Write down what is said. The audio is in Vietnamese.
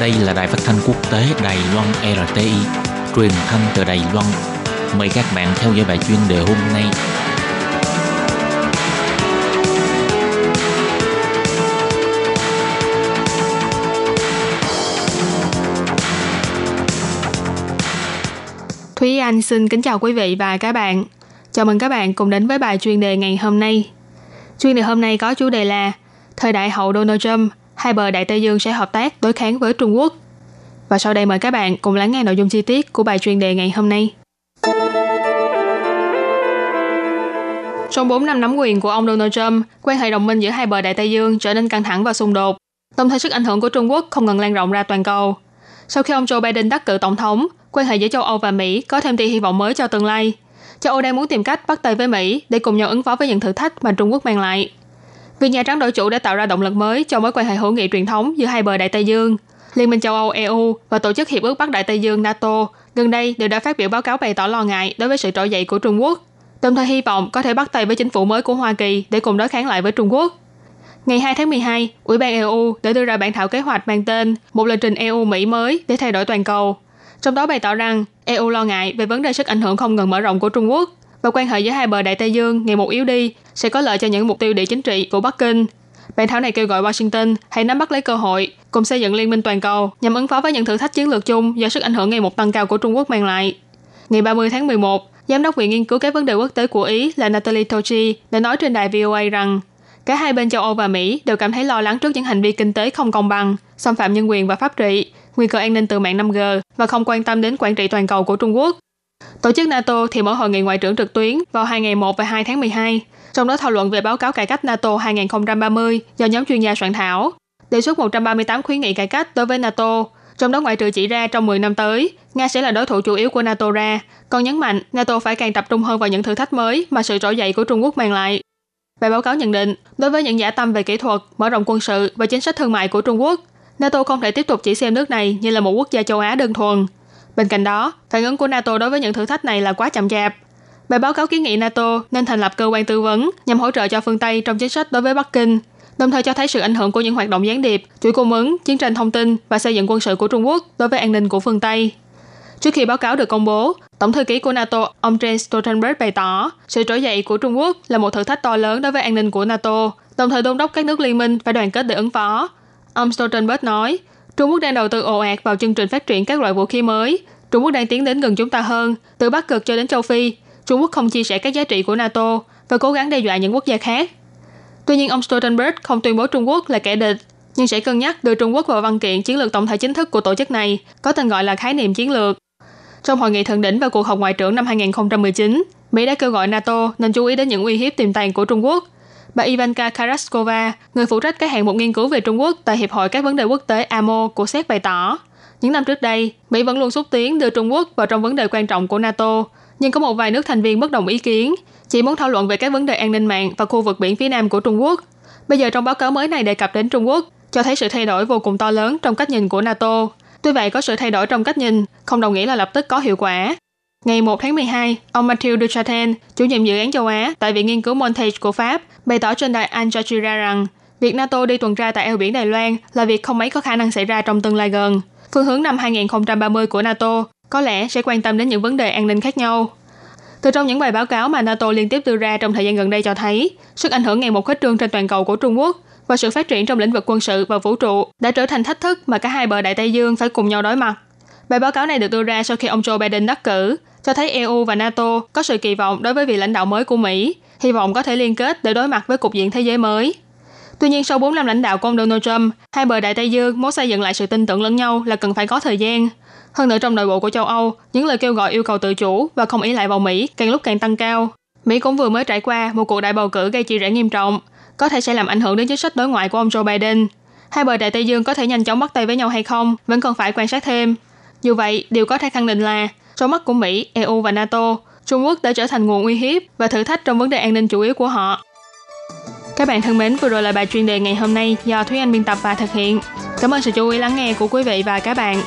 Đây là đài phát thanh quốc tế Đài Loan RTI, truyền thanh từ Đài Loan. Mời các bạn theo dõi bài chuyên đề hôm nay. Thúy Anh xin kính chào quý vị và các bạn. Chào mừng các bạn cùng đến với bài chuyên đề ngày hôm nay. Chuyên đề hôm nay có chủ đề là Thời đại hậu Donald Trump, hai bờ Đại Tây Dương sẽ hợp tác đối kháng với Trung Quốc. Và sau đây mời các bạn cùng lắng nghe nội dung chi tiết của bài chuyên đề ngày hôm nay. Trong 4 năm nắm quyền của ông Donald Trump, quan hệ đồng minh giữa hai bờ Đại Tây Dương trở nên căng thẳng và xung đột, đồng thời sức ảnh hưởng của Trung Quốc không ngừng lan rộng ra toàn cầu. Sau khi ông Joe Biden đắc cử tổng thống, quan hệ giữa châu Âu và Mỹ có thêm tia hy vọng mới cho tương lai. Châu Âu đang muốn tìm cách bắt tay với Mỹ để cùng nhau ứng phó với những thử thách mà Trung Quốc mang lại. Vì Nhà Trắng đổi chủ đã tạo ra động lực mới cho mối quan hệ hữu nghị truyền thống giữa hai bờ Đại Tây Dương. Liên minh châu Âu EU và Tổ chức Hiệp ước Bắc Đại Tây Dương NATO gần đây đều đã phát biểu báo cáo bày tỏ lo ngại đối với sự trỗi dậy của Trung Quốc, đồng thời hy vọng có thể bắt tay với chính phủ mới của Hoa Kỳ để cùng đối kháng lại với Trung Quốc. Ngày 2 tháng 12, Ủy ban EU đã đưa ra bản thảo kế hoạch mang tên Một lịch trình EU-Mỹ mới để thay đổi toàn cầu. Trong đó bày tỏ rằng EU lo ngại về vấn đề sức ảnh hưởng không ngừng mở rộng của Trung Quốc và quan hệ giữa hai bờ Đại Tây Dương ngày một yếu đi sẽ có lợi cho những mục tiêu địa chính trị của Bắc Kinh. Bản thảo này kêu gọi Washington hãy nắm bắt lấy cơ hội, cùng xây dựng liên minh toàn cầu nhằm ứng phó với những thử thách chiến lược chung do sức ảnh hưởng ngày một tăng cao của Trung Quốc mang lại. Ngày 30 tháng 11, Giám đốc Viện Nghiên cứu các vấn đề quốc tế của Ý là Natalie Tocci đã nói trên đài VOA rằng cả hai bên châu Âu và Mỹ đều cảm thấy lo lắng trước những hành vi kinh tế không công bằng, xâm phạm nhân quyền và pháp trị, nguy cơ an ninh từ mạng 5G và không quan tâm đến quản trị toàn cầu của Trung Quốc. Tổ chức NATO thì mở hội nghị ngoại trưởng trực tuyến vào hai ngày 1 và 2 tháng 12, trong đó thảo luận về báo cáo cải cách NATO 2030 do nhóm chuyên gia soạn thảo, đề xuất 138 khuyến nghị cải cách đối với NATO, trong đó ngoại trừ chỉ ra trong 10 năm tới, Nga sẽ là đối thủ chủ yếu của NATO ra, còn nhấn mạnh NATO phải càng tập trung hơn vào những thử thách mới mà sự trỗi dậy của Trung Quốc mang lại. Bài báo cáo nhận định, đối với những dã tâm về kỹ thuật, mở rộng quân sự và chính sách thương mại của Trung Quốc, NATO không thể tiếp tục chỉ xem nước này như là một quốc gia châu Á đơn thuần. Bên cạnh đó, phản ứng của NATO đối với những thử thách này là quá chậm chạp. Bài báo cáo kiến nghị NATO nên thành lập cơ quan tư vấn nhằm hỗ trợ cho phương Tây trong chính sách đối với Bắc Kinh, đồng thời cho thấy sự ảnh hưởng của những hoạt động gián điệp, chuỗi cung ứng, chiến tranh thông tin và xây dựng quân sự của Trung Quốc đối với an ninh của phương Tây. Trước khi báo cáo được công bố, Tổng thư ký của NATO, ông Jens Stoltenberg bày tỏ sự trỗi dậy của Trung Quốc là một thử thách to lớn đối với an ninh của NATO, đồng thời đôn đốc các nước liên minh phải đoàn kết để ứng phó. Ông Stoltenberg nói, Trung Quốc đang đầu tư ồ ạt vào chương trình phát triển các loại vũ khí mới. Trung Quốc đang tiến đến gần chúng ta hơn, từ Bắc Cực cho đến châu Phi. Trung Quốc không chia sẻ các giá trị của NATO và cố gắng đe dọa những quốc gia khác. Tuy nhiên, ông Stoltenberg không tuyên bố Trung Quốc là kẻ địch, nhưng sẽ cân nhắc đưa Trung Quốc vào văn kiện chiến lược tổng thể chính thức của tổ chức này, có tên gọi là khái niệm chiến lược. Trong hội nghị thượng đỉnh và cuộc họp ngoại trưởng năm 2019, Mỹ đã kêu gọi NATO nên chú ý đến những uy hiếp tiềm tàng của Trung Quốc. Bà Ivanka Karaskova, người phụ trách các hạng mục nghiên cứu về Trung Quốc tại Hiệp hội các vấn đề quốc tế AMO của Séc bày tỏ, những năm trước đây, Mỹ vẫn luôn xúc tiến đưa Trung Quốc vào trong vấn đề quan trọng của NATO, nhưng có một vài nước thành viên bất đồng ý kiến, chỉ muốn thảo luận về các vấn đề an ninh mạng và khu vực biển phía Nam của Trung Quốc. Bây giờ trong báo cáo mới này đề cập đến Trung Quốc, cho thấy sự thay đổi vô cùng to lớn trong cách nhìn của NATO. Tuy vậy, có sự thay đổi trong cách nhìn, không đồng nghĩa là lập tức có hiệu quả. Ngày 1 tháng 12, ông Mathieu Duchâtel, chủ nhiệm dự án châu Á tại Viện Nghiên cứu Montaigne của Pháp, bày tỏ trên đài Al Jazeera rằng việc NATO đi tuần tra tại eo biển Đài Loan là việc không mấy có khả năng xảy ra trong tương lai gần. Phương hướng năm 2030 của NATO có lẽ sẽ quan tâm đến những vấn đề an ninh khác nhau. Từ trong những bài báo cáo mà NATO liên tiếp đưa ra trong thời gian gần đây cho thấy, sức ảnh hưởng ngày một khuếch trương trên toàn cầu của Trung Quốc và sự phát triển trong lĩnh vực quân sự và vũ trụ đã trở thành thách thức mà cả hai bờ Đại Tây Dương phải cùng nhau đối mặt. Bài báo cáo này được đưa ra sau khi ông Joe Biden đắc cử, cho thấy EU và NATO có sự kỳ vọng đối với vị lãnh đạo mới của Mỹ, hy vọng có thể liên kết để đối mặt với cục diện thế giới mới. Tuy nhiên, sau 4 năm lãnh đạo của ông Donald Trump, hai bờ Đại Tây Dương muốn xây dựng lại sự tin tưởng lẫn nhau là cần phải có thời gian. Hơn nữa, trong nội bộ của châu Âu, những lời kêu gọi yêu cầu tự chủ và không ỷ lại vào Mỹ càng lúc càng tăng cao. Mỹ cũng vừa mới trải qua một cuộc đại bầu cử gây chia rẽ nghiêm trọng, có thể sẽ làm ảnh hưởng đến chính sách đối ngoại của ông Joe Biden. Hai bờ Đại Tây Dương có thể nhanh chóng bắt tay với nhau hay không vẫn còn phải quan sát thêm. Dù vậy, điều có thể khẳng định là trong mắt của Mỹ, EU và NATO, Trung Quốc đã trở thành nguồn uy hiếp và thử thách trong vấn đề an ninh chủ yếu của họ. Các bạn thân mến, vừa rồi là bài chuyên đề ngày hôm nay do Thúy Anh biên tập và thực hiện. Cảm ơn sự chú ý lắng nghe của quý vị và các bạn.